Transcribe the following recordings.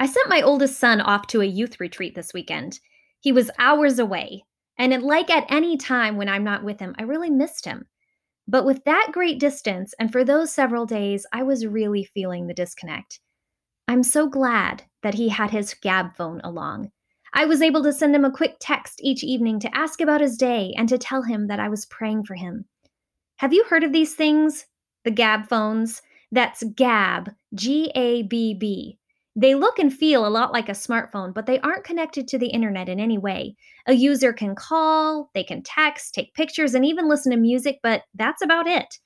I sent my oldest son off to a youth retreat this weekend. He was hours away, and like at any time when I'm not with him, I really missed him. But with that great distance, and for those several days, I was really feeling the disconnect. I'm so glad that he had his Gab phone along. I was able to send him a quick text each evening to ask about his day and to tell him that I was praying for him. Have you heard of these things? The Gab phones? That's Gab, G-A-B-B. They look and feel a lot like a smartphone, but they aren't connected to the internet in any way. A user can call, they can text, take pictures, and even listen to music, but that's about it.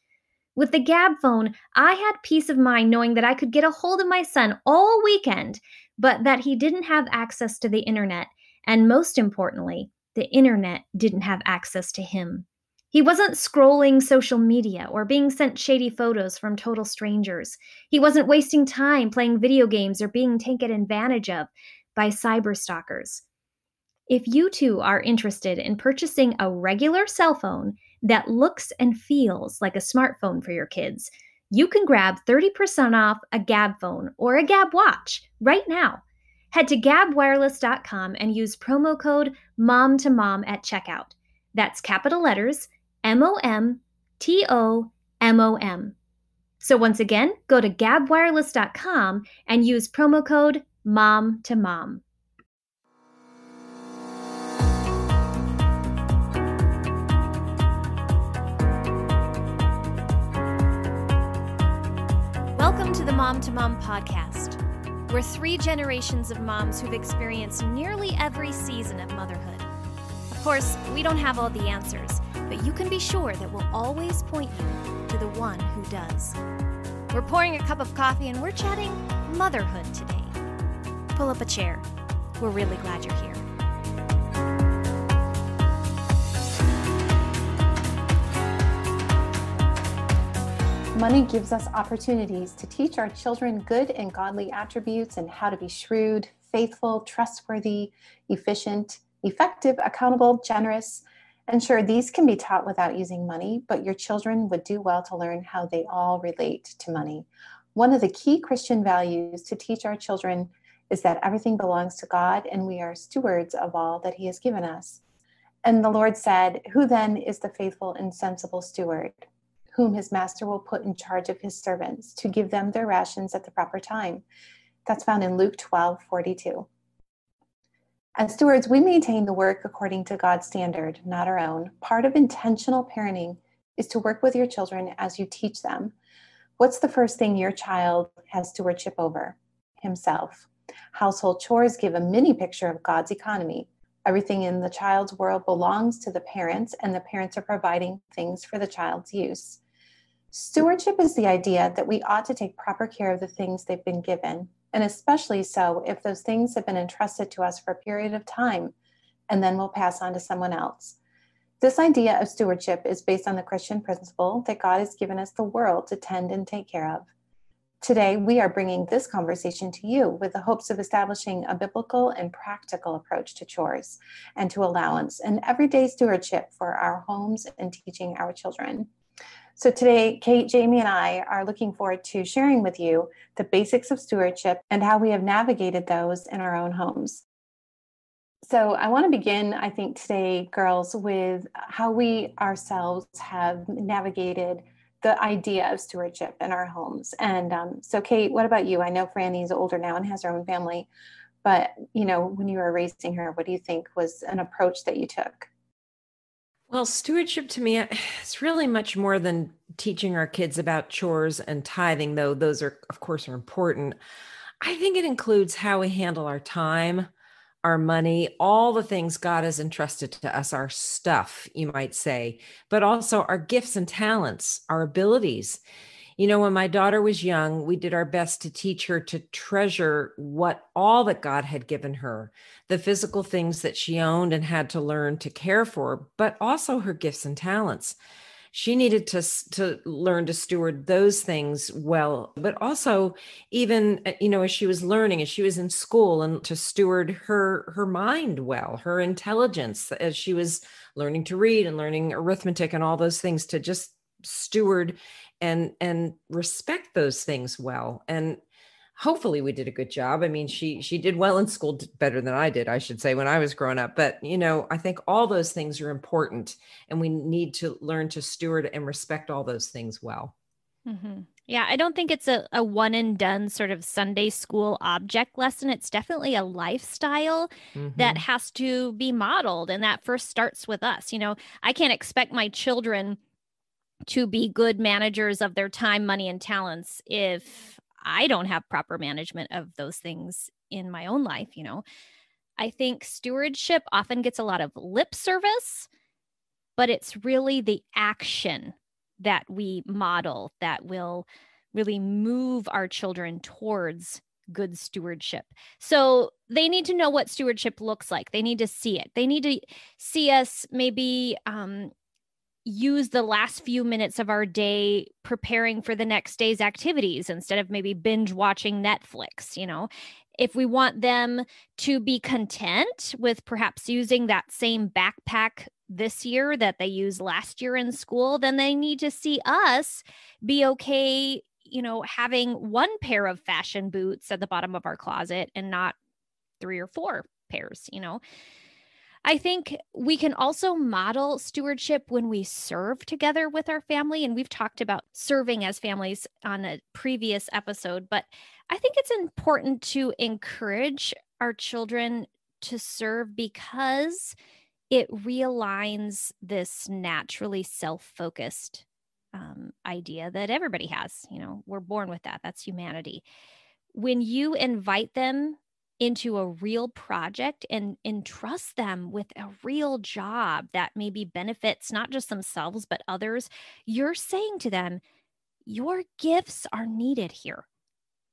With the Gab phone, I had peace of mind knowing that I could get a hold of my son all weekend, but that he didn't have access to the internet. And most importantly, the internet didn't have access to him. He wasn't scrolling social media or being sent shady photos from total strangers. He wasn't wasting time playing video games or being taken advantage of by cyber stalkers. If you too are interested in purchasing a regular cell phone that looks and feels like a smartphone for your kids, you can grab 30% off a Gab phone or a Gab watch right now. Head to GabbWireless.com and use promo code MOMTOMOM at checkout. That's capital letters, MOMTOMOM. So once again, go to GabbWireless.com and use promo code MOMTOMOM. Welcome to the Mom to Mom podcast. We're three generations of moms who've experienced nearly every season of motherhood. Of course, we don't have all the answers, but you can be sure that we'll always point you to the one who does. We're pouring a cup of coffee and we're chatting motherhood today. Pull up a chair. We're really glad you're here. Money gives us opportunities to teach our children good and godly attributes and how to be shrewd, faithful, trustworthy, efficient, effective, accountable, generous. And sure, these can be taught without using money, but your children would do well to learn how they all relate to money. One of the key Christian values to teach our children is that everything belongs to God and we are stewards of all that He has given us. And the Lord said, "Who then is the faithful and sensible steward, whom his master will put in charge of his servants to give them their rations at the proper time?" That's found in Luke 12:42. As stewards, we maintain the work according to God's standard, not our own. Part of intentional parenting is to work with your children as you teach them. What's the first thing your child has stewardship over? Himself. Household chores give a mini picture of God's economy. Everything in the child's world belongs to the parents, and the parents are providing things for the child's use. Stewardship is the idea that we ought to take proper care of the things they've been given, and especially so if those things have been entrusted to us for a period of time and then will pass on to someone else. This idea of stewardship is based on the Christian principle that God has given us the world to tend and take care of. Today, we are bringing this conversation to you with the hopes of establishing a biblical and practical approach to chores and to allowance and everyday stewardship for our homes and teaching our children. So today, Kate, Jamie, and I are looking forward to sharing with you the basics of stewardship and how we have navigated those in our own homes. So I want to begin, I think, today, girls, with how we ourselves have navigated the idea of stewardship in our homes. And so Kate, what about you? I know Franny's older now and has her own family, but you know, when you were raising her, what do you think was an approach that you took? Well, stewardship to me, it's really much more than teaching our kids about chores and tithing, though those are, of course, are important. I think it includes how we handle our time, our money, all the things God has entrusted to us, our stuff, you might say, but also our gifts and talents, our abilities. You know, when my daughter was young, we did our best to teach her to treasure all that God had given her, the physical things that she owned and had to learn to care for, but also her gifts and talents. She needed to learn to steward those things well, but also even, you know, as she was in school, and to steward her mind well, her intelligence, as she was learning to read and learning arithmetic and all those things, to just steward and respect those things well. And hopefully we did a good job. I mean, she did well in school, better than I did, I should say, when I was growing up. But, you know, I think all those things are important, and we need to learn to steward and respect all those things well. Mm-hmm. Yeah, I don't think it's a one and done sort of Sunday school object lesson. It's definitely a lifestyle mm-hmm. that has to be modeled. And that first starts with us. You know, I can't expect my children to be good managers of their time, money, and talents if I don't have proper management of those things in my own life. You know, I think stewardship often gets a lot of lip service, but it's really the action that we model that will really move our children towards good stewardship. So they need to know what stewardship looks like. They need to see it. They need to see us maybe use the last few minutes of our day preparing for the next day's activities instead of maybe binge watching Netflix, you know. If we want them to be content with perhaps using that same backpack this year that they used last year in school, then they need to see us be okay, you know, having one pair of fashion boots at the bottom of our closet and not 3 or 4 pairs, you know. I think we can also model stewardship when we serve together with our family. And we've talked about serving as families on a previous episode, but I think it's important to encourage our children to serve because it realigns this naturally self-focused idea that everybody has. You know, we're born with that. That's humanity. When you invite them into a real project and entrust them with a real job that maybe benefits not just themselves, but others, you're saying to them, your gifts are needed here.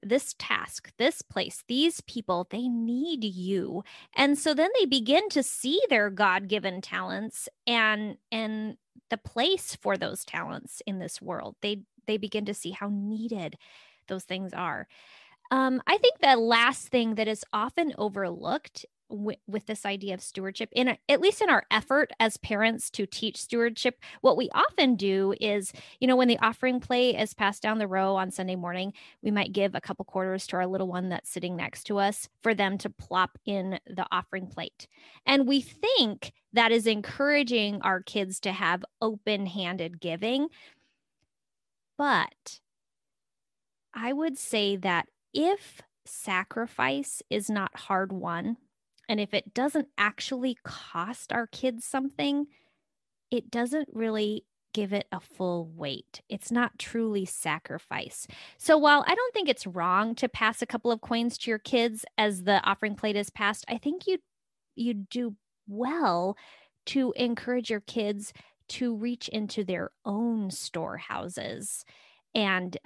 This task, this place, these people, they need you. And so then they begin to see their God-given talents and the place for those talents in this world. They begin to see how needed those things are. I think the last thing that is often overlooked with this idea of stewardship, at least in our effort as parents to teach stewardship, what we often do is, you know, when the offering plate is passed down the row on Sunday morning, we might give a couple quarters to our little one that's sitting next to us for them to plop in the offering plate. And we think that is encouraging our kids to have open-handed giving. But I would say that if sacrifice is not hard won, and if it doesn't actually cost our kids something, it doesn't really give it a full weight. It's not truly sacrifice. So while I don't think it's wrong to pass a couple of coins to your kids as the offering plate is passed, I think you do well to encourage your kids to reach into their own storehouses and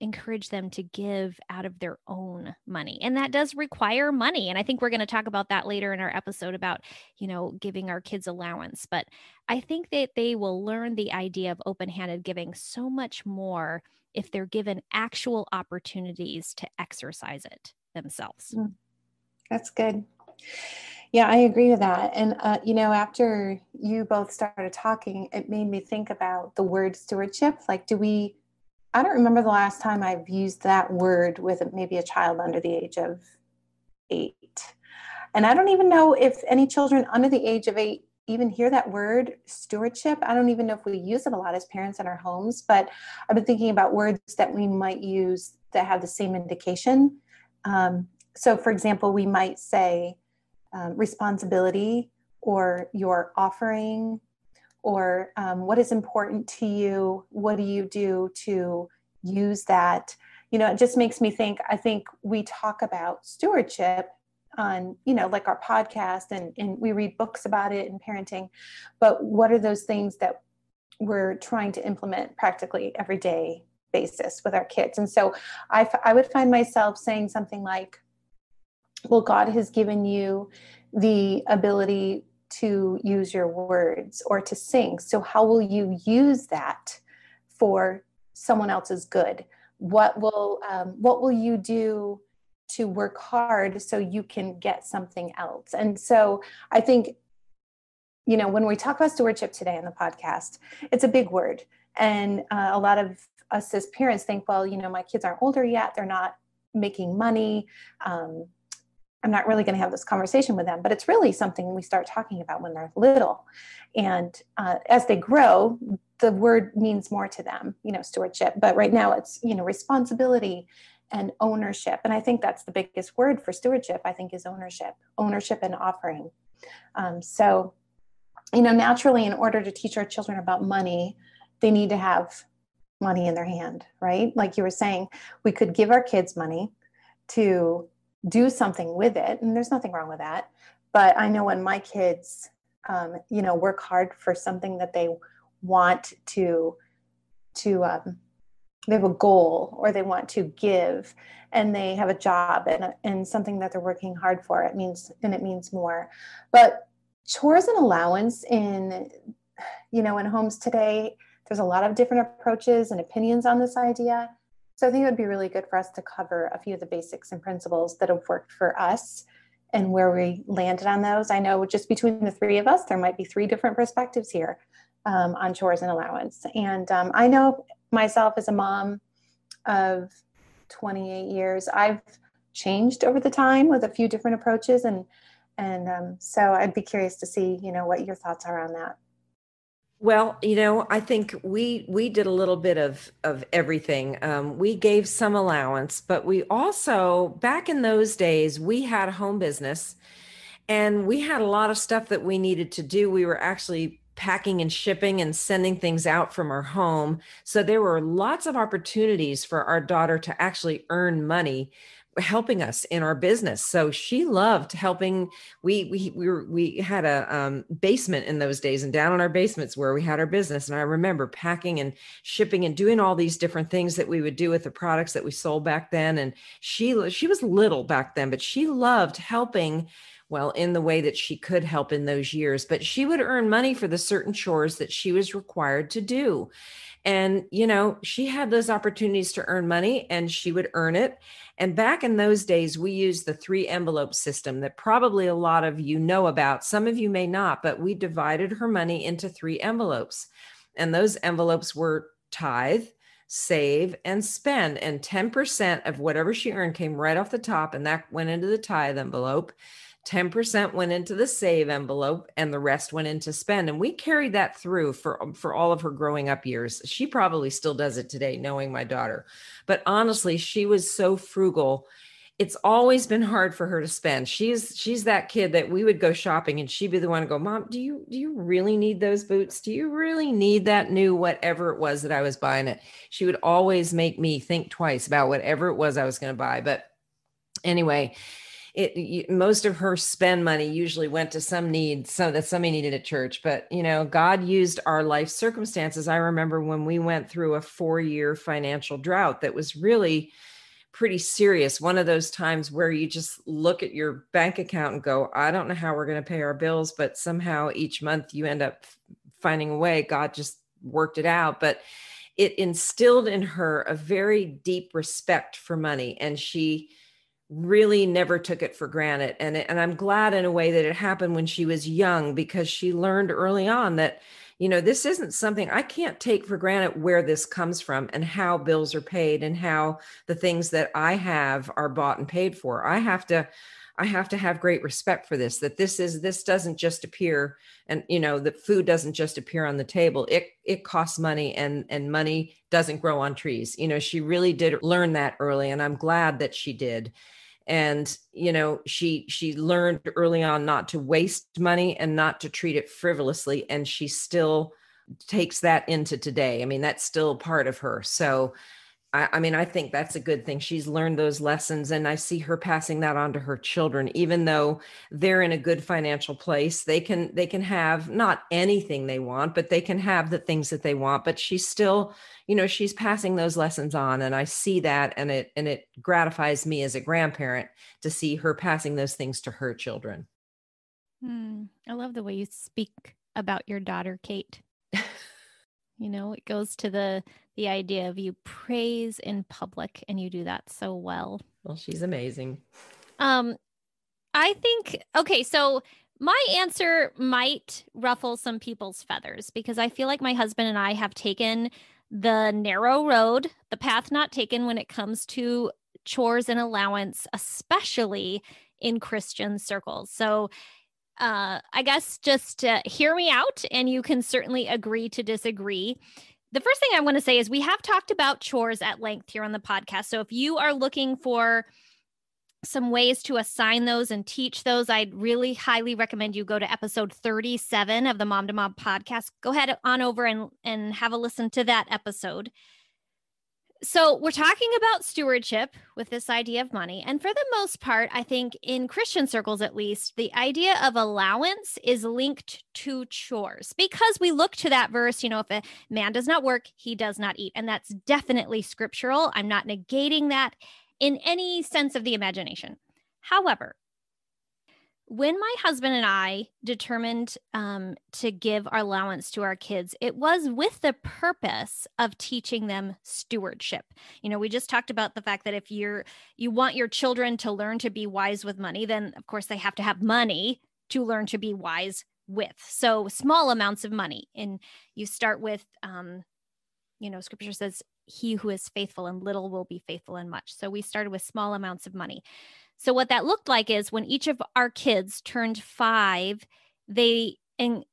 encourage them to give out of their own money. And that does require money. And I think we're going to talk about that later in our episode about, you know, giving our kids allowance. But I think that they will learn the idea of open-handed giving so much more if they're given actual opportunities to exercise it themselves. That's good. Yeah, I agree with that. And, you know, after you both started talking, it made me think about the word stewardship. Like, I don't remember the last time I've used that word with maybe a child under the age of 8. And I don't even know if any children under the age of 8 even hear that word stewardship. I don't even know if we use it a lot as parents in our homes, but I've been thinking about words that we might use that have the same indication. So for example, we might say responsibility, or your offering, or what is important to you? What do you do to use that? You know, it just makes me think, I think we talk about stewardship on, you know, like our podcast, and we read books about it and parenting, but what are those things that we're trying to implement practically every day basis with our kids? And so I would find myself saying something like, well, God has given you the ability to use your words or to sing. So how will you use that for someone else's good? What will you do to work hard so you can get something else? And so I think, you know, when we talk about stewardship today on the podcast, it's a big word. And a lot of us as parents think, well, you know, my kids aren't older yet. They're not making money. I'm not really going to have this conversation with them, but it's really something we start talking about when they're little. And as they grow, the word means more to them, you know, stewardship. But right now it's, you know, responsibility and ownership. And I think that's the biggest word for stewardship, I think, is ownership and offering. So, you know, naturally, in order to teach our children about money, they need to have money in their hand, right? Like you were saying, we could give our kids money to do something with it, and there's nothing wrong with that. But I know when my kids, you know, work hard for something that they want to they have a goal, or they want to give, and they have a job and something that they're working hard for, it means more. But chores and allowance in homes today, there's a lot of different approaches and opinions on this idea. So I think it would be really good for us to cover a few of the basics and principles that have worked for us and where we landed on those. I know just between the three of us, there might be three different perspectives here on chores and allowance. And I know myself, as a mom of 28 years, I've changed over the time with a few different approaches. And so I'd be curious to see, you know, what your thoughts are on that. Well, you know, I think we did a little bit of everything. We gave some allowance, but we also, back in those days, we had a home business, and we had a lot of stuff that we needed to do. We were actually packing and shipping and sending things out from our home. So there were lots of opportunities for our daughter to actually earn money helping us in our business. So she loved helping. We had a basement in those days, and down in our basements where we had our business. And I remember packing and shipping and doing all these different things that we would do with the products that we sold back then. And she was little back then, but she loved helping, well, in the way that she could help in those years. But she would earn money for the certain chores that she was required to do. And, you know, she had those opportunities to earn money, and she would earn it. And back in those days, we used the 3 envelope system that probably a lot of you know about. Some of you may not, but we divided her money into 3 envelopes. And those envelopes were tithe, save, and spend. And 10% of whatever she earned came right off the top, and that went into the tithe envelope. 10% went into the save envelope, and the rest went into spend. And we carried that through for all of her growing up years. She probably still does it today, knowing my daughter. But honestly, she was so frugal. It's always been hard for her to spend. She's that kid that we would go shopping, and she'd be the one to go, "Mom, do you really need those boots? Do you really need that new whatever it was that I was buying it?" She would always make me think twice about whatever it was I was going to buy. But anyway, most of her spend money usually went to some need, so that somebody needed at church. But, you know, God used our life circumstances. I remember when we went through a 4-year financial drought that was really pretty serious. One of those times where you just look at your bank account and go, I don't know how we're going to pay our bills, but somehow each month you end up finding a way. God just worked it out. But it instilled in her a very deep respect for money. And she really never took it for granted. And I'm glad in a way that it happened when she was young, because she learned early on that, you know, this isn't something I can't take for granted, where this comes from and how bills are paid and how the things that I have are bought and paid for. I have to have great respect for this, that this doesn't just appear. And, you know, that food doesn't just appear on the table. It costs money, and money doesn't grow on trees. You know, she really did learn that early, and I'm glad that she did. And, you know, she learned early on not to waste money and not to treat it frivolously. And she still takes that into today. I mean, that's still part of her. So I mean, I think that's a good thing. She's learned those lessons, and I see her passing that on to her children. Even though they're in a good financial place, they can have not anything they want, but they can have the things that they want. But she's still, you know, she's passing those lessons on, and I see that, and it gratifies me as a grandparent to see her passing those things to her children. I love the way you speak about your daughter, Kate. You know, it goes to the idea of you praise in public, and you do that so well. Well, she's amazing. I think, okay, so my answer might ruffle some people's feathers, because I feel like my husband and I have taken the narrow road, the path not taken, when it comes to chores and allowance, especially in Christian circles. So I guess just hear me out, and you can certainly agree to disagree. The first thing I want to say is we have talked about chores at length here on the podcast. So if you are looking for some ways to assign those and teach those, I'd really highly recommend you go to episode 37 of the Mom to Mom podcast. Go ahead on over and have a listen to that episode. So we're talking about stewardship with this idea of money. And for the most part, I think in Christian circles, at least, the idea of allowance is linked to chores because we look to that verse, you know, if a man does not work, he does not eat. And that's definitely scriptural. I'm not negating that in any sense of the imagination. However, when my husband and I determined to give our allowance to our kids, it was with the purpose of teaching them stewardship. You know, we just talked about the fact that if you want your children to learn to be wise with money, then of course they have to have money to learn to be wise with. So small amounts of money. And you start with, you know, scripture says, he who is faithful in little will be faithful in much. So we started with small amounts of money. So what that looked like is when each of our kids turned 5, they kind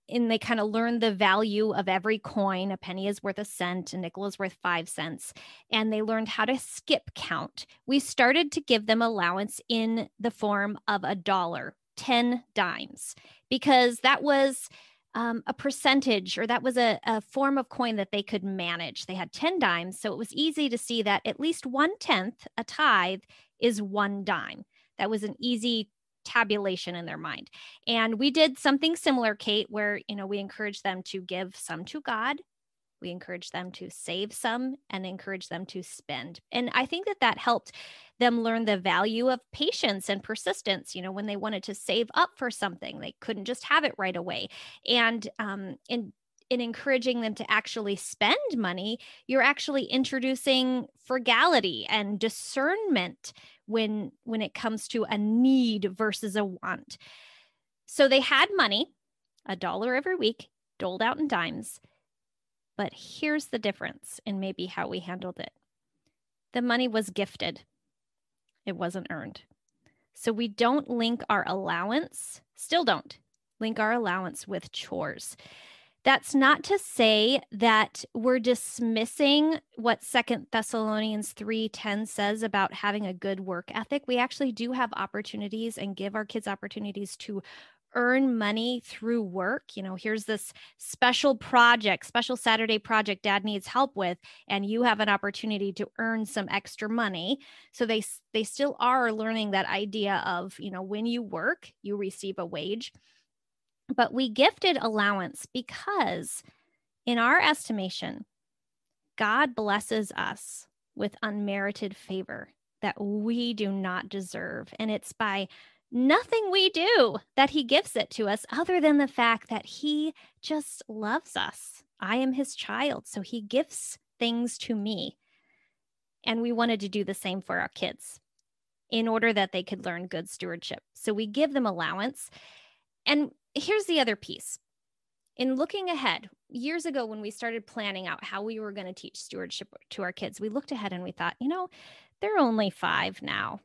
of learned the value of every coin. A penny is worth a cent, a nickel is worth 5 cents. And they learned how to skip count. We started to give them allowance in the form of a dollar, 10 dimes, because that was a percentage, or that was a form of coin that they could manage. They had 10 dimes. So it was easy to see that at least 1/10, a tithe, is 1 dime. That was an easy tabulation in their mind. And we did something similar, Kate, where, you know, we encouraged them to give some to God. We encouraged them to save some and encourage them to spend. And I think that helped them learn the value of patience and persistence. You know, when they wanted to save up for something, they couldn't just have it right away. And in encouraging them to actually spend money, you're actually introducing frugality and discernment when it comes to a need versus a want. So they had money, $1 every week, doled out in dimes. But here's the difference in maybe how we handled it. The money was gifted. It wasn't earned. So we don't link our allowance, still don't link our allowance with chores. That's not to say that we're dismissing what Second Thessalonians 3:10 says about having a good work ethic. We actually do have opportunities and give our kids opportunities to earn money through work. You know, here's this special Saturday project dad needs help with, and you have an opportunity to earn some extra money. So they still are learning that idea of, you know, when you work, you receive a wage. But we gifted allowance because in our estimation, God blesses us with unmerited favor that we do not deserve. And it's by nothing we do that he gives it to us, other than the fact that he just loves us. I am his child, so he gives things to me. And we wanted to do the same for our kids in order that they could learn good stewardship. So we give them allowance. And here's the other piece. In looking ahead, years ago when we started planning out how we were going to teach stewardship to our kids, we looked ahead and we thought, you know, they're only 5 now.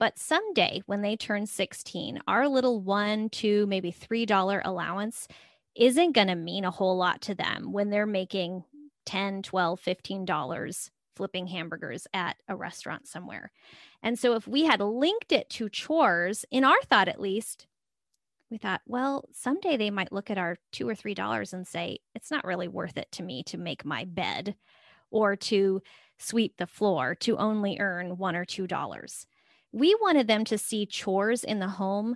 But someday when they turn 16, our little $1, $2, maybe $3 allowance isn't going to mean a whole lot to them when they're making $10, $12, $15 flipping hamburgers at a restaurant somewhere. And so if we had linked it to chores, in our thought at least, we thought, well, someday they might look at our $2 or $3 and say, it's not really worth it to me to make my bed or to sweep the floor to only earn $1 or $2. We wanted them to see chores in the home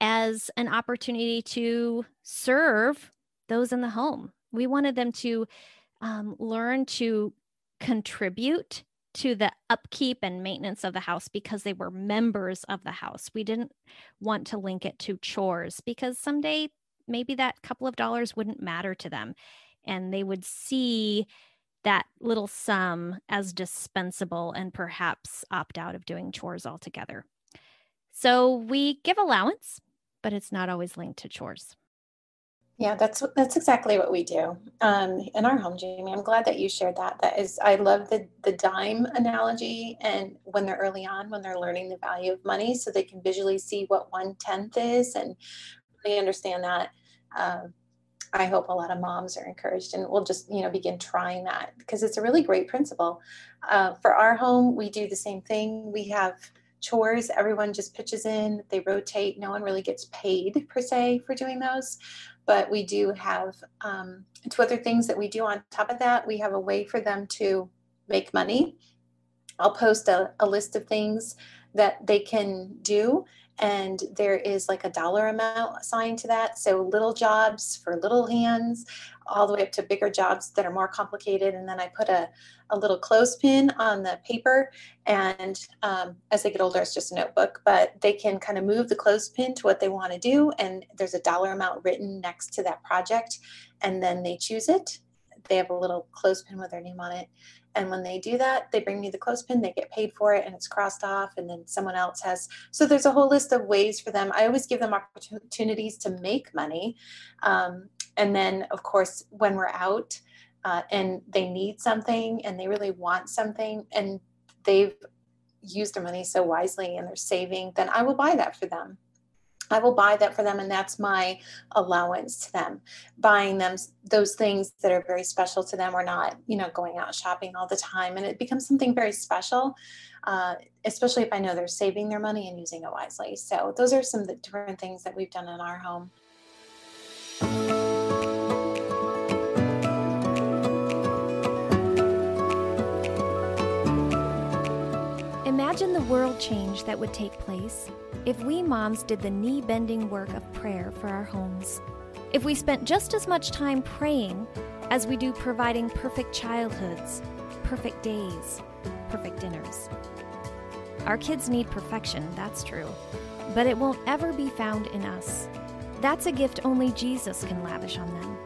as an opportunity to serve those in the home. We wanted them to learn to contribute to the upkeep and maintenance of the house because they were members of the house. We didn't want to link it to chores because someday maybe that couple of dollars wouldn't matter to them and they would see that little sum as dispensable and perhaps opt out of doing chores altogether. So we give allowance, but it's not always linked to chores. Yeah, that's exactly what we do in our home, Jamie. I'm glad that you shared that. That is, I love the dime analogy. And when they're early on, when they're learning the value of money, so they can visually see what 1/10 is and really understand that. I hope a lot of moms are encouraged and we'll just, begin trying that because it's a really great principle. For our home, we do the same thing. We have chores. Everyone just pitches in. They rotate. No one really gets paid per se for doing those. But we do have two other things that we do on top of that. We have a way for them to make money. I'll post a list of things that they can do. And there is like a dollar amount assigned to that. So little jobs for little hands, all the way up to bigger jobs that are more complicated. And then I put a little clothespin on the paper. And as they get older, it's just a notebook, but they can kind of move the clothespin to what they want to do. And there's a dollar amount written next to that project. And then they choose it. They have a little clothespin with their name on it. And when they do that, they bring me the clothespin, they get paid for it, and it's crossed off, and then someone else has. So there's a whole list of ways for them. I always give them opportunities to make money. And then, of course, when we're out and they need something and they really want something and they've used their money so wisely and they're saving, then I will buy that for them. I will buy that for them, and that's my allowance to them, buying them those things that are very special to them. We're not, going out shopping all the time, and it becomes something very special, especially if I know they're saving their money and using it wisely. So those are some of the different things that we've done in our home. Imagine the world change that would take place if we moms did the knee-bending work of prayer for our homes. If we spent just as much time praying as we do providing perfect childhoods, perfect days, perfect dinners. Our kids need perfection, that's true, but it won't ever be found in us. That's a gift only Jesus can lavish on them.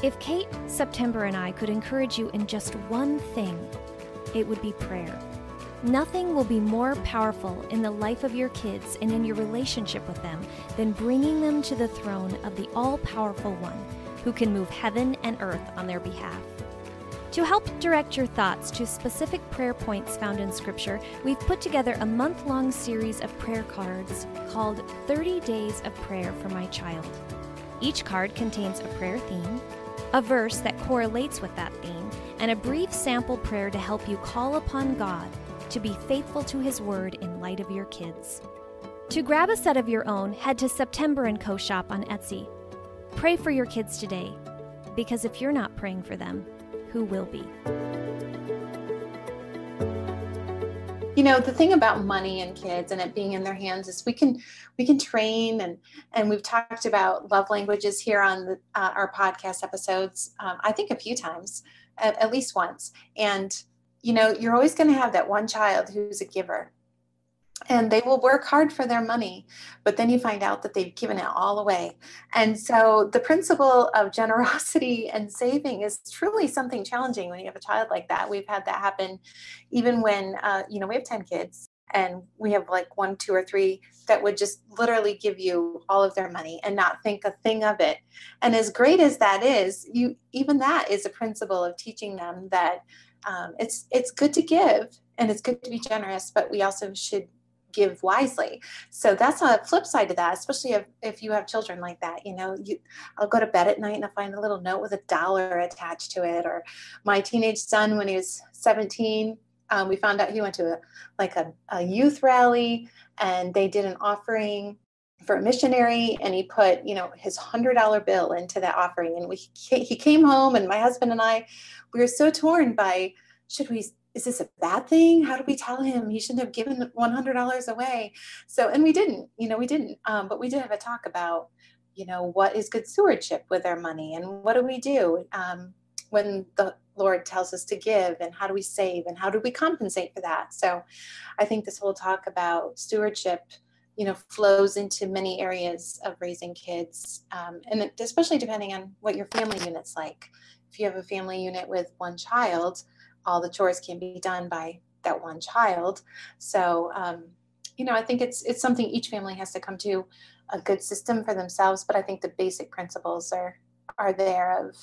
If Kate, September, and I could encourage you in just one thing, it would be prayer. Nothing will be more powerful in the life of your kids and in your relationship with them than bringing them to the throne of the all-powerful one who can move heaven and earth on their behalf. To help direct your thoughts to specific prayer points found in Scripture, we've put together a month-long series of prayer cards called 30 Days of Prayer for My Child. Each card contains a prayer theme, a verse that correlates with that theme, and a brief sample prayer to help you call upon God to be faithful to His Word in light of your kids. To grab a set of your own, head to September & Co. shop on Etsy. Pray for your kids today, because if you're not praying for them, who will be? The thing about money and kids and it being in their hands is we can train, and we've talked about love languages here on our podcast episodes, I think a few times, at least once. And you're always going to have that one child who's a giver, and they will work hard for their money, but then you find out that they've given it all away. And so the principle of generosity and saving is truly something challenging when you have a child like that. We've had that happen even when, we have 10 kids and we have like 1, 2, or 3 that would just literally give you all of their money and not think a thing of it. And as great as that is, even that is a principle of teaching them that it's good to give and it's good to be generous, but we also should give wisely. So that's a flip side to that, especially if you have children like that. I'll go to bed at night and I'll find a little note with a dollar attached to it. Or my teenage son, when he was 17, we found out he went to a youth rally, and they did an offering for a missionary, and he put, his $100 bill into that offering. And he came home, and my husband and I, we were so torn by, is this a bad thing? How do we tell him he shouldn't have given $100 away? So, and we didn't, but we did have a talk about, what is good stewardship with our money, and what do we do when the Lord tells us to give, and how do we save, and how do we compensate for that? So I think this whole talk about stewardship flows into many areas of raising kids, and especially depending on what your family unit's like. If you have a family unit with one child, all the chores can be done by that one child. So, I think it's something each family has to come to a good system for themselves, but I think the basic principles are are there of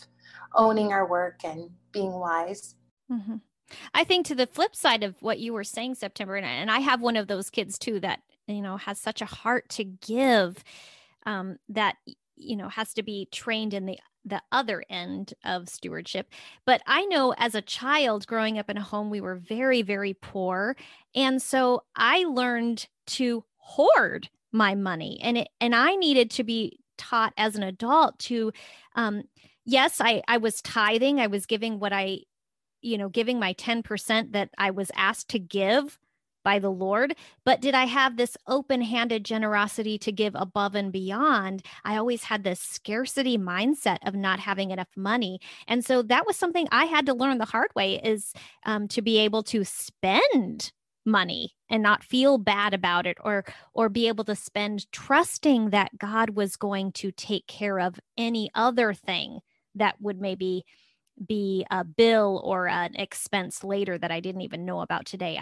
owning our work and being wise. Mm-hmm. I think to the flip side of what you were saying, September, and I have one of those kids too that, you know, has such a heart to give, that, you know, has to be trained in the other end of stewardship. But I know as a child growing up in a home, we were very, very poor. And so I learned to hoard my money, and I needed to be taught as an adult to, yes, I was tithing. I was giving what I, you know, giving my 10% that I was asked to give by the Lord. But did I have this open-handed generosity to give above and beyond? I always had this scarcity mindset of not having enough money. And so that was something I had to learn the hard way, is to be able to spend money and not feel bad about it, or be able to spend trusting that God was going to take care of any other thing that would maybe be a bill or an expense later that I didn't even know about today.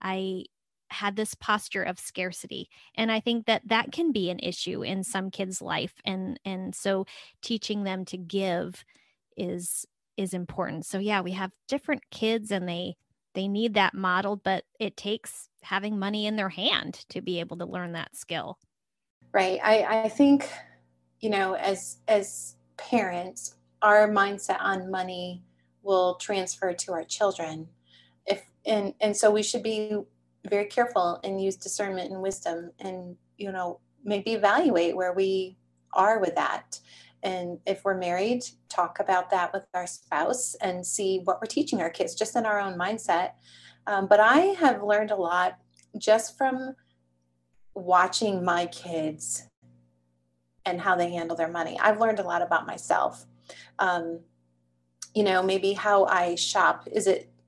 I had this posture of scarcity. And I think that that can be an issue in some kids' life. And so teaching them to give is important. So yeah, we have different kids and they need that model, but it takes having money in their hand to be able to learn that skill. Right. I think, you know, as parents, our mindset on money will transfer to our children. And so we should be very careful and use discernment and wisdom and, you know, maybe evaluate where we are with that. And if we're married, talk about that with our spouse and see what we're teaching our kids just in our own mindset. But I have learned a lot just from watching my kids and how they handle their money. I've learned a lot about myself. You know, maybe how I shop.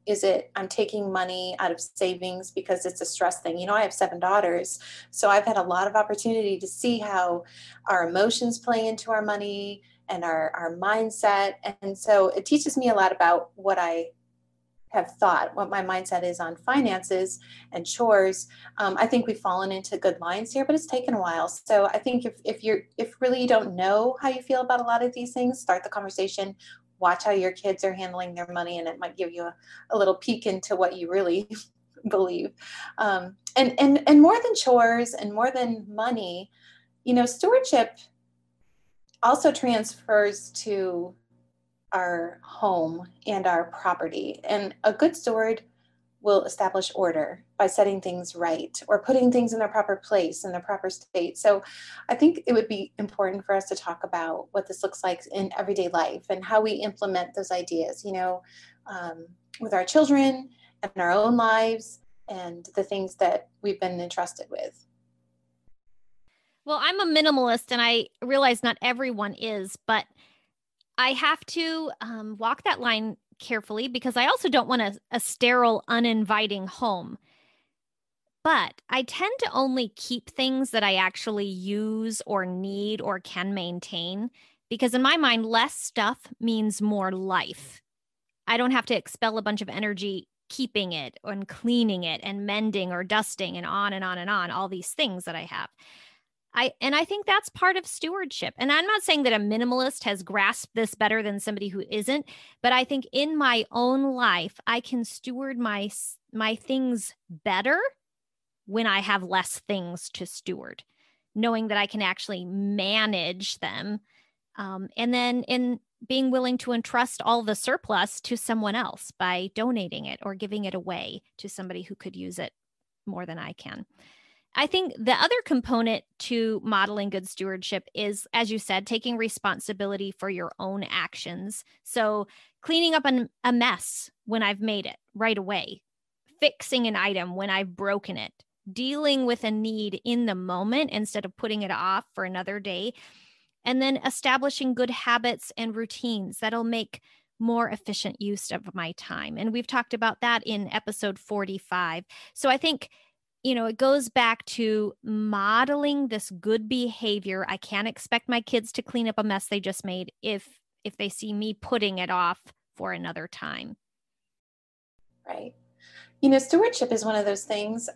Is it I'm taking money out of savings because it's a stress thing? You know, I have 7 daughters, so I've had a lot of opportunity to see how our emotions play into our money and our mindset. And so it teaches me a lot about what I have thought, what my mindset is on finances and chores. I think we've fallen into good lines here, but it's taken a while. So I think if really you don't know how you feel about a lot of these things, start the conversation. Watch how your kids are handling their money, and it might give you a little peek into what you really believe. And more than chores and more than money, you know, stewardship also transfers to our home and our property. And a good steward will establish order by setting things right or putting things in their proper place in their proper state. So I think it would be important for us to talk about what this looks like in everyday life and how we implement those ideas, you know, with our children and our own lives and the things that we've been entrusted with. Well, I'm a minimalist, and I realize not everyone is, but I have to walk that line carefully, because I also don't want a sterile, uninviting home. But I tend to only keep things that I actually use or need or can maintain, because in my mind, less stuff means more life. I don't have to expel a bunch of energy keeping it and cleaning it and mending or dusting and on and on and on, all these things that I have. I think that's part of stewardship. And I'm not saying that a minimalist has grasped this better than somebody who isn't, but I think in my own life, I can steward my things better when I have less things to steward, knowing that I can actually manage them. And then in being willing to entrust all the surplus to someone else by donating it or giving it away to somebody who could use it more than I can. I think the other component to modeling good stewardship is, as you said, taking responsibility for your own actions. So cleaning up a mess when I've made it right away, fixing an item when I've broken it, dealing with a need in the moment instead of putting it off for another day, and then establishing good habits and routines that'll make more efficient use of my time. And we've talked about that in episode 45. So I think, you know, it goes back to modeling this good behavior. I can't expect my kids to clean up a mess they just made if they see me putting it off for another time. Right. You know, stewardship is one of those things,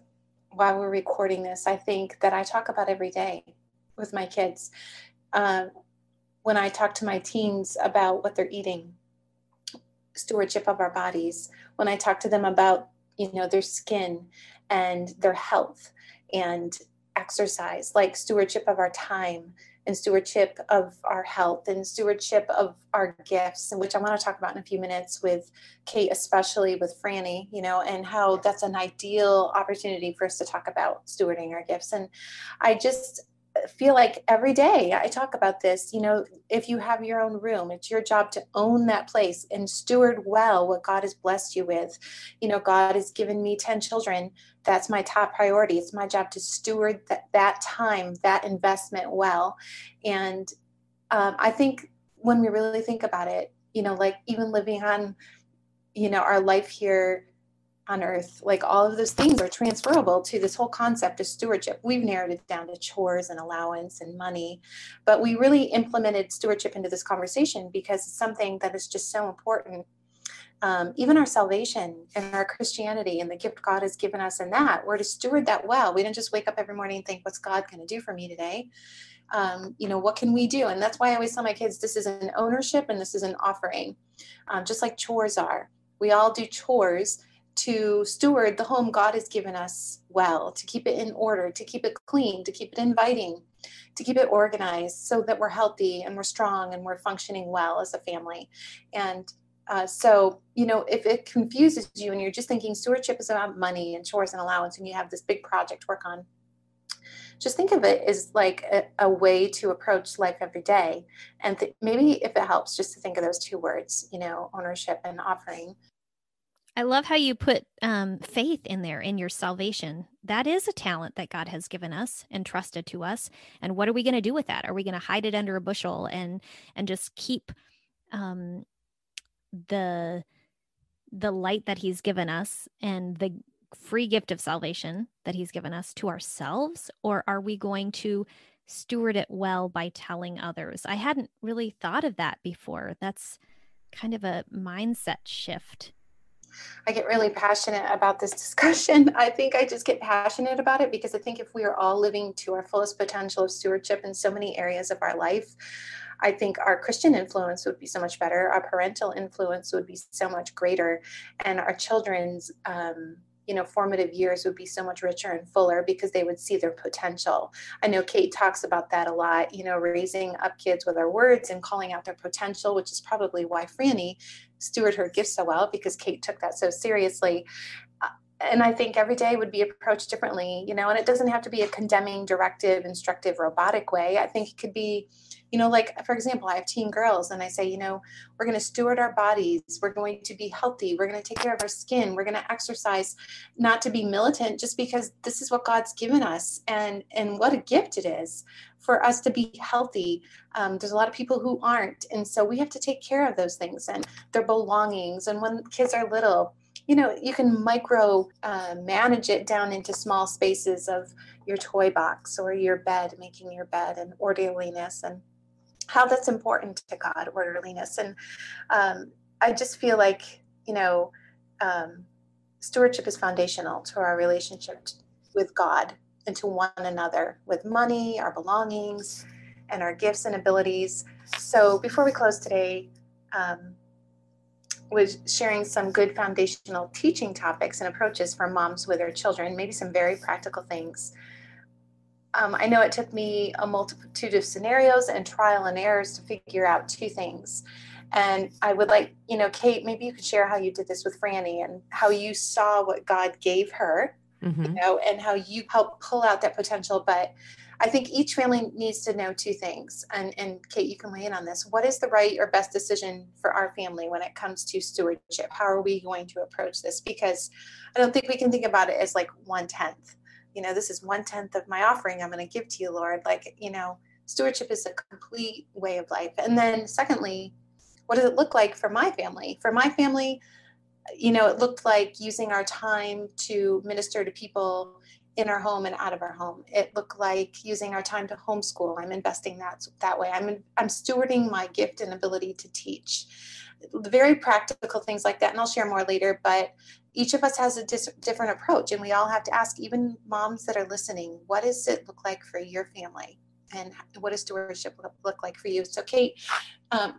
while we're recording this, I think that I talk about every day with my kids. when I talk to my teens about what they're eating, stewardship of our bodies, when I talk to them about, you know, their skin and their health and exercise, like stewardship of our time and stewardship of our health and stewardship of our gifts, and which I want to talk about in a few minutes with Kate, especially with Franny, you know, and how that's an ideal opportunity for us to talk about stewarding our gifts. And I just feel like every day I talk about this, you know, if you have your own room, it's your job to own that place and steward well what God has blessed you with. You know, God has given me 10 children. That's my top priority. It's my job to steward that time, that investment well. And I think when we really think about it, you know, like even living on, you know, our life here on earth, like all of those things are transferable to this whole concept of stewardship. We've narrowed it down to chores and allowance and money, but we really implemented stewardship into this conversation because it's something that is just so important. Even our salvation and our Christianity and the gift God has given us in that, we're to steward that well. We don't just wake up every morning and think, what's God going to do for me today? You know, what can we do? And that's why I always tell my kids, this is an ownership and this is an offering, just like chores are. We all do chores to steward the home God has given us well, to keep it in order, to keep it clean, to keep it inviting, to keep it organized so that we're healthy and we're strong and we're functioning well as a family. And so, you know, if it confuses you and you're just thinking stewardship is about money and chores and allowance and you have this big project to work on, just think of it as like a way to approach life every day. And maybe if it helps just to think of those two words, you know, ownership and offering. I love how you put faith in there, in your salvation. That is a talent that God has given us and trusted to us. And what are we going to do with that? Are we going to hide it under a bushel and just keep the light that he's given us and the free gift of salvation that he's given us to ourselves? Or are we going to steward it well by telling others? I hadn't really thought of that before. That's kind of a mindset shift. I get really passionate about this discussion. I think I just get passionate about it because I think if we are all living to our fullest potential of stewardship in so many areas of our life, I think our Christian influence would be so much better. Our parental influence would be so much greater. And our children's, you know, formative years would be so much richer and fuller because they would see their potential. I know Kate talks about that a lot, you know, raising up kids with our words and calling out their potential, which is probably why Franny stewarded her gifts so well, because Kate took that so seriously. And I think every day would be approached differently, you know, and it doesn't have to be a condemning, directive, instructive, robotic way. I think it could be, you know, like, for example, I have teen girls and I say, you know, we're going to steward our bodies. We're going to be healthy. We're going to take care of our skin. We're going to exercise, not to be militant, just because this is what God's given us. And what a gift it is for us to be healthy. There's a lot of people who aren't. And so we have to take care of those things and their belongings. And when kids are little, you know, you can micro manage it down into small spaces of your toy box or your bed, making your bed and orderliness and how that's important to God, orderliness. And I just feel like, you know, stewardship is foundational to our relationship with God and to one another, with money, our belongings, and our gifts and abilities. So before we close today, was sharing some good foundational teaching topics and approaches for moms with their children, maybe some very practical things. I know it took me a multitude of scenarios and trial and errors to figure out two things. And I would like, you know, Kate, maybe you could share how you did this with Franny and how you saw what God gave her, mm-hmm. you know, and how you helped pull out that potential. But I think each family needs to know two things. And Kate, you can weigh in on this. What is the right or best decision for our family when it comes to stewardship? How are we going to approach this? Because I don't think we can think about it as like 1/10. You know, this is 1/10 of my offering I'm going to give to you, Lord. Like, you know, stewardship is a complete way of life. And then secondly, what does it look like for my family? For my family, you know, it looked like using our time to minister to people in our home and out of our home. It looked like using our time to homeschool. I'm investing that way. I'm stewarding my gift and ability to teach. Very practical things like that. And I'll share more later, but each of us has a different approach, and we all have to ask, even moms that are listening, what does it look like for your family? and what does stewardship look like for you? So Kate,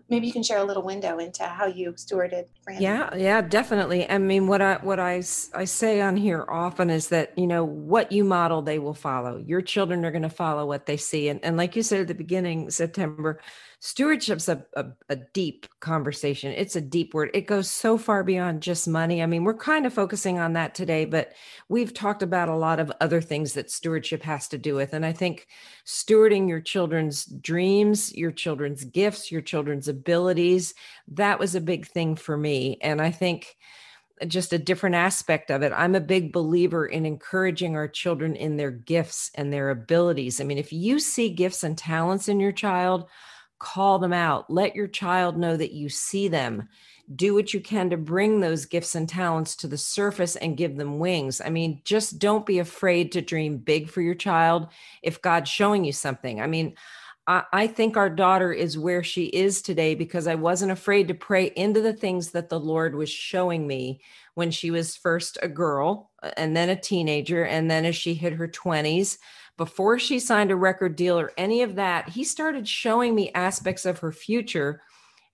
maybe you can share a little window into how you stewarded Franny. Yeah, definitely. I mean, what I say on here often is that, you know, what you model, they will follow. Your children are going to follow what they see. And like you said at the beginning, September, stewardship's a deep conversation. It's a deep word. It goes so far beyond just money. I mean, we're kind of focusing on that today, but we've talked about a lot of other things that stewardship has to do with. And I think stewarding your children's dreams, your children's gifts, your children's abilities, that was a big thing for me. And I think just a different aspect of it. I'm a big believer in encouraging our children in their gifts and their abilities. I mean, if you see gifts and talents in your child, call them out. Let your child know that you see them. Do what you can to bring those gifts and talents to the surface and give them wings. I mean, just don't be afraid to dream big for your child if God's showing you something. I mean, I think our daughter is where she is today because I wasn't afraid to pray into the things that the Lord was showing me when she was first a girl and then a teenager. And then as she hit her 20s, before she signed a record deal or any of that, he started showing me aspects of her future.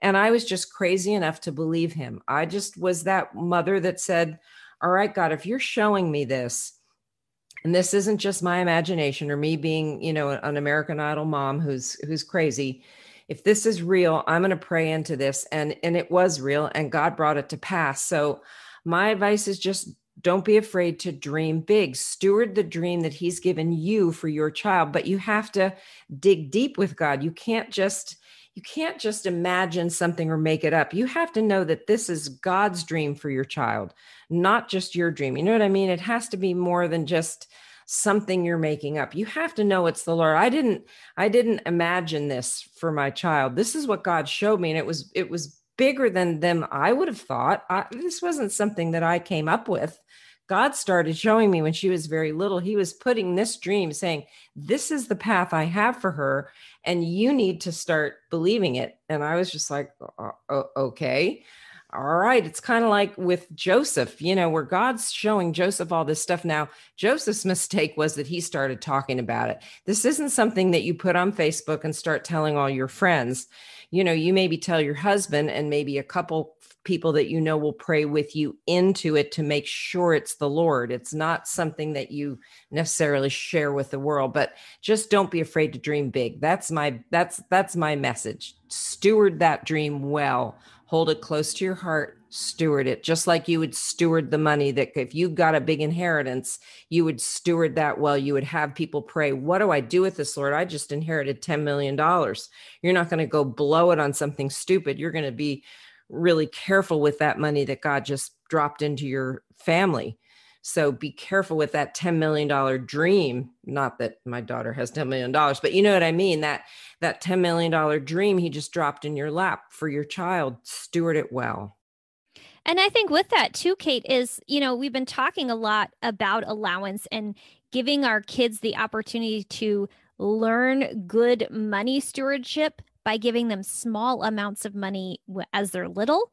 And I was just crazy enough to believe him. I just was that mother that said, all right, God, if you're showing me this, and this isn't just my imagination or me being, you know, an American Idol mom who's crazy. If this is real, I'm going to pray into this. And it was real, and God brought it to pass. So my advice is just don't be afraid to dream big. Steward the dream that he's given you for your child, but you have to dig deep with God. You can't just imagine something or make it up. You have to know that this is God's dream for your child, not just your dream. You know what I mean? It has to be more than just something you're making up. You have to know it's the Lord. I didn't imagine this for my child. This is what God showed me. And it was bigger than them I would have thought. This wasn't something that I came up with. God started showing me when she was very little. He was putting this dream, saying, this is the path I have for her, and you need to start believing it. And I was just like, okay, all right. It's kind of like with Joseph, you know, where God's showing Joseph all this stuff. Now, Joseph's mistake was that he started talking about it. This isn't something that you put on Facebook and start telling all your friends. You know, you maybe tell your husband and maybe a couple people that you know will pray with you into it to make sure it's the Lord. It's not something that you necessarily share with the world, but just don't be afraid to dream big. That's my message. Steward that dream well. Hold it close to your heart. Steward it just like you would steward the money. That if you got a big inheritance, you would steward that well. You would have people pray, what do I do with this, Lord? I just inherited $10 million. You're not going to go blow it on something stupid. You're going to be really careful with that money that God just dropped into your family. So be careful with that $10 million dream. Not that my daughter has $10 million, but you know what I mean? That $10 million dream he just dropped in your lap for your child, steward it well. And I think with that too, Kate, is, you know, we've been talking a lot about allowance and giving our kids the opportunity to learn good money stewardship by giving them small amounts of money as they're little.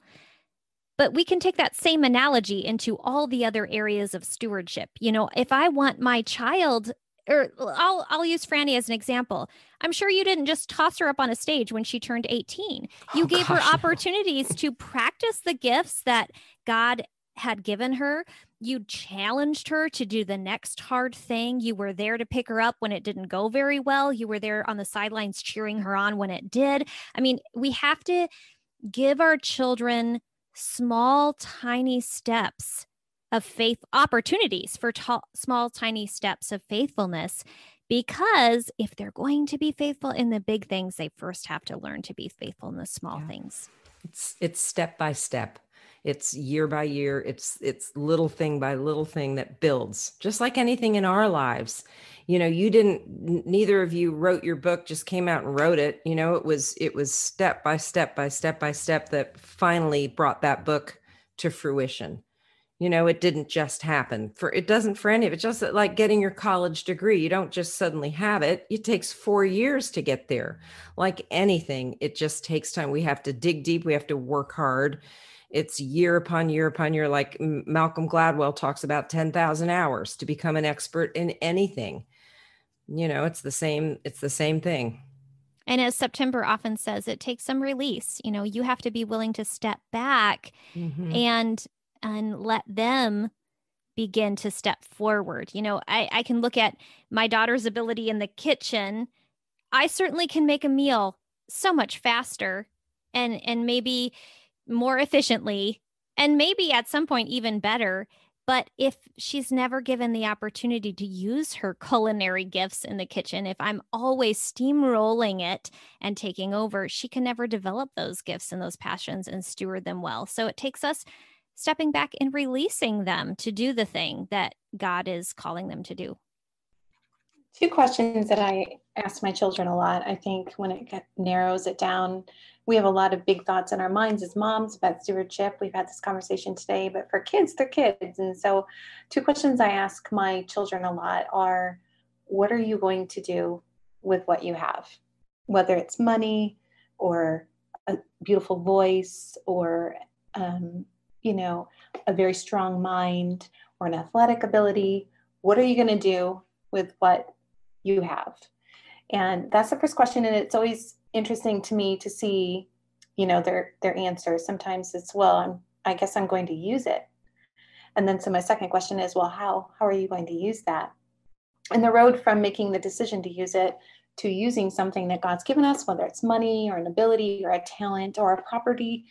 But we can take that same analogy into all the other areas of stewardship. You know, if I want my child, or I'll use Franny as an example. I'm sure you didn't just toss her up on a stage when she turned 18. You gave her opportunities to practice the gifts that God had given her. You challenged her to do the next hard thing. You were there to pick her up when it didn't go very well. You were there on the sidelines cheering her on when it did. I mean, we have to give our children small, tiny steps of faith, opportunities for small, tiny steps of faithfulness, because if they're going to be faithful in the big things, they first have to learn to be faithful in the small things. It's step by step. It's year by year. It's little thing by little thing that builds, just like anything in our lives. You know, neither of you wrote your book, just came out and wrote it. You know, it was step by step by step by step that finally brought that book to fruition. You know, it didn't just happen for any of it, just like getting your college degree. You don't just suddenly have it. It takes 4 years to get there. Like anything, it just takes time. We have to dig deep. We have to work hard. It's year upon year upon year. Like Malcolm Gladwell talks about 10,000 hours to become an expert in anything. you know, it's the same thing. And as September often says, it takes some release. You know, you have to be willing to step back and let them begin to step forward. You know, I can look at my daughter's ability in the kitchen. I certainly can make a meal so much faster and maybe more efficiently, and maybe at some point even better. But if she's never given the opportunity to use her culinary gifts in the kitchen, if I'm always steamrolling it and taking over, she can never develop those gifts and those passions and steward them well. So it takes us stepping back and releasing them to do the thing that God is calling them to do. Two questions that I ask my children a lot. I think when it narrows it down, we have a lot of big thoughts in our minds as moms about stewardship. We've had this conversation today, but for kids, they're kids. And so two questions I ask my children a lot are, what are you going to do with what you have? Whether it's money or a beautiful voice or, you know, a very strong mind or an athletic ability, what are you going to do with what you have? And that's the first question. And it's always interesting to me to see, you know, their answers. Sometimes it's, well, I guess I'm going to use it. And then so my second question is, well, how are you going to use that? And the road from making the decision to use it to using something that God's given us, whether it's money or an ability or a talent or a property,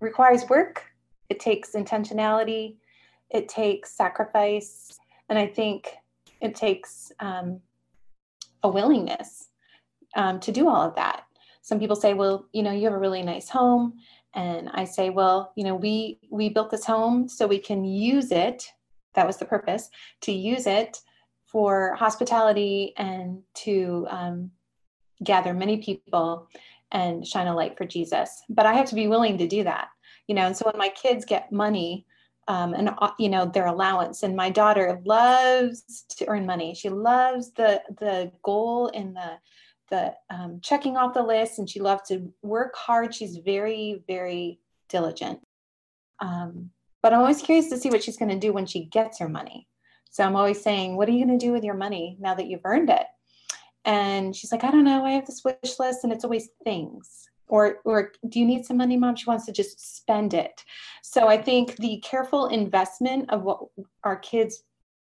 requires work. It takes intentionality. It takes sacrifice. And I think it takes a willingness to do all of that. Some people say, well, you know, you have a really nice home. And I say, well, you know, we built this home so we can use it. That was the purpose, to use it for hospitality and to gather many people and shine a light for Jesus. But I have to be willing to do that, you know? And so when my kids get money, and you know, their allowance, and my daughter loves to earn money. She loves the goal and the checking off the list, and she loves to work hard. She's very, very diligent. But I'm always curious to see what she's going to do when she gets her money. So I'm always saying, what are you going to do with your money now that you've earned it? And she's like, I don't know. I have this wish list, and it's always things. Or do you need some money, Mom? She wants to just spend it. So I think the careful investment of what our kids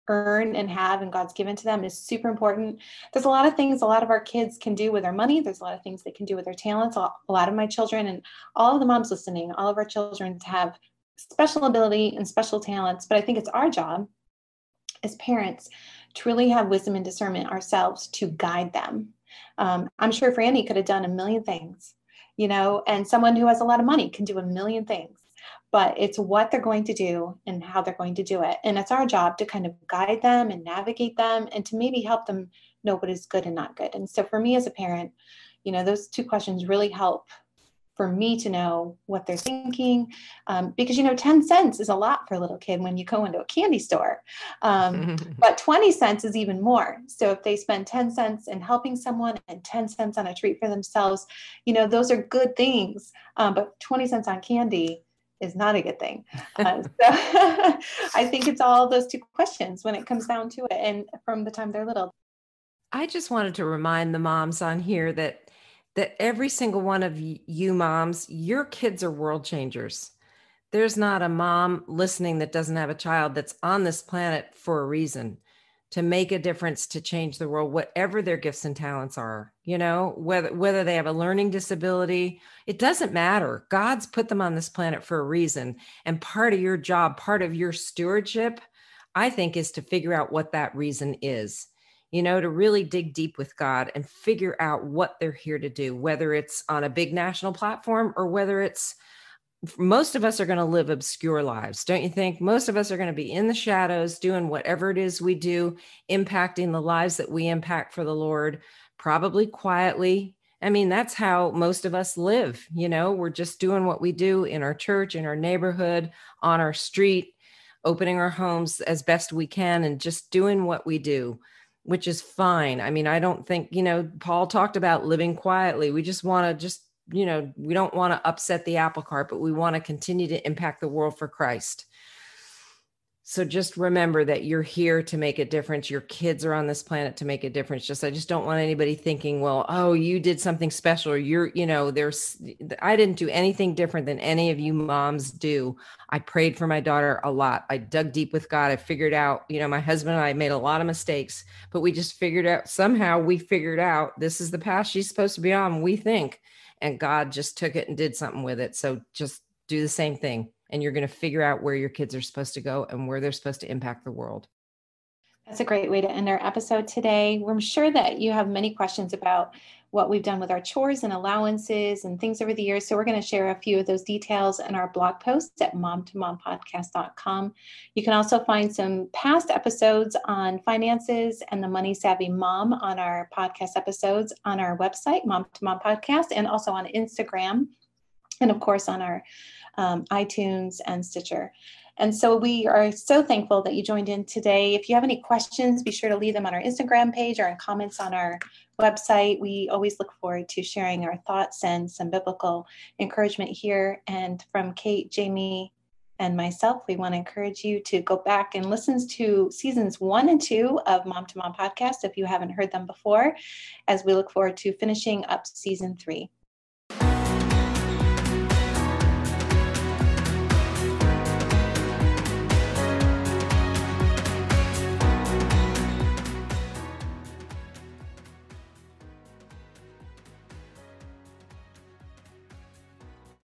earn and have and God's given to them is super important. There's a lot of things a lot of our kids can do with their money. There's a lot of things they can do with their talents. A lot of my children and all of the moms listening, all of our children have special ability and special talents. But I think it's our job as parents to really have wisdom and discernment ourselves to guide them. I'm sure Franny could have done a million things, you know, and someone who has a lot of money can do a million things, but it's what they're going to do and how they're going to do it. And it's our job to kind of guide them and navigate them and to maybe help them know what is good and not good. And so for me as a parent, you know, those two questions really help for me to know what they're thinking, because, you know, 10 cents is a lot for a little kid when you go into a candy store, but 20 cents is even more. So if they spend 10 cents in helping someone and 10 cents on a treat for themselves, you know, those are good things, but 20 cents on candy is not a good thing. So I think it's all those two questions when it comes down to it, and from the time they're little. I just wanted to remind the moms on here that every single one of you moms, your kids are world changers. There's not a mom listening that doesn't have a child that's on this planet for a reason, to make a difference, to change the world, whatever their gifts and talents are, you know, whether they have a learning disability, it doesn't matter. God's put them on this planet for a reason. And part of your job, part of your stewardship, I think, is to figure out what that reason is. You know, to really dig deep with God and figure out what they're here to do, whether it's on a big national platform or whether it's, most of us are going to live obscure lives, don't you think? Most of us are going to be in the shadows doing whatever it is we do, impacting the lives that we impact for the Lord, probably quietly. I mean, that's how most of us live. You know, we're just doing what we do in our church, in our neighborhood, on our street, opening our homes as best we can and just doing what we do, which is fine. I mean, I don't think, you know, Paul talked about living quietly. We just want to you know, we don't want to upset the apple cart, but we want to continue to impact the world for Christ. So just remember that you're here to make a difference. Your kids are on this planet to make a difference. I just don't want anybody thinking, well, oh, you did something special. Or you're, you know, I didn't do anything different than any of you moms do. I prayed for my daughter a lot. I dug deep with God. I figured out, you know, my husband and I made a lot of mistakes, but we just figured out somehow this is the path she's supposed to be on. We think, and God just took it and did something with it. So just do the same thing. And you're going to figure out where your kids are supposed to go and where they're supposed to impact the world. That's a great way to end our episode today. We're sure that you have many questions about what we've done with our chores and allowances and things over the years. So we're going to share a few of those details in our blog posts at momtomompodcast.com. You can also find some past episodes on finances and the money savvy mom on our podcast episodes on our website, Mom to Mom Podcast, and also on Instagram. And of course, on our iTunes and Stitcher. And so we are so thankful that you joined in today. If you have any questions, be sure to leave them on our Instagram page or in comments on our website. We always look forward to sharing our thoughts and some biblical encouragement here. And from Kate, Jamie, and myself, we want to encourage you to go back and listen to seasons 1 and 2 of Mom to Mom Podcast if you haven't heard them before, as we look forward to finishing up season 3.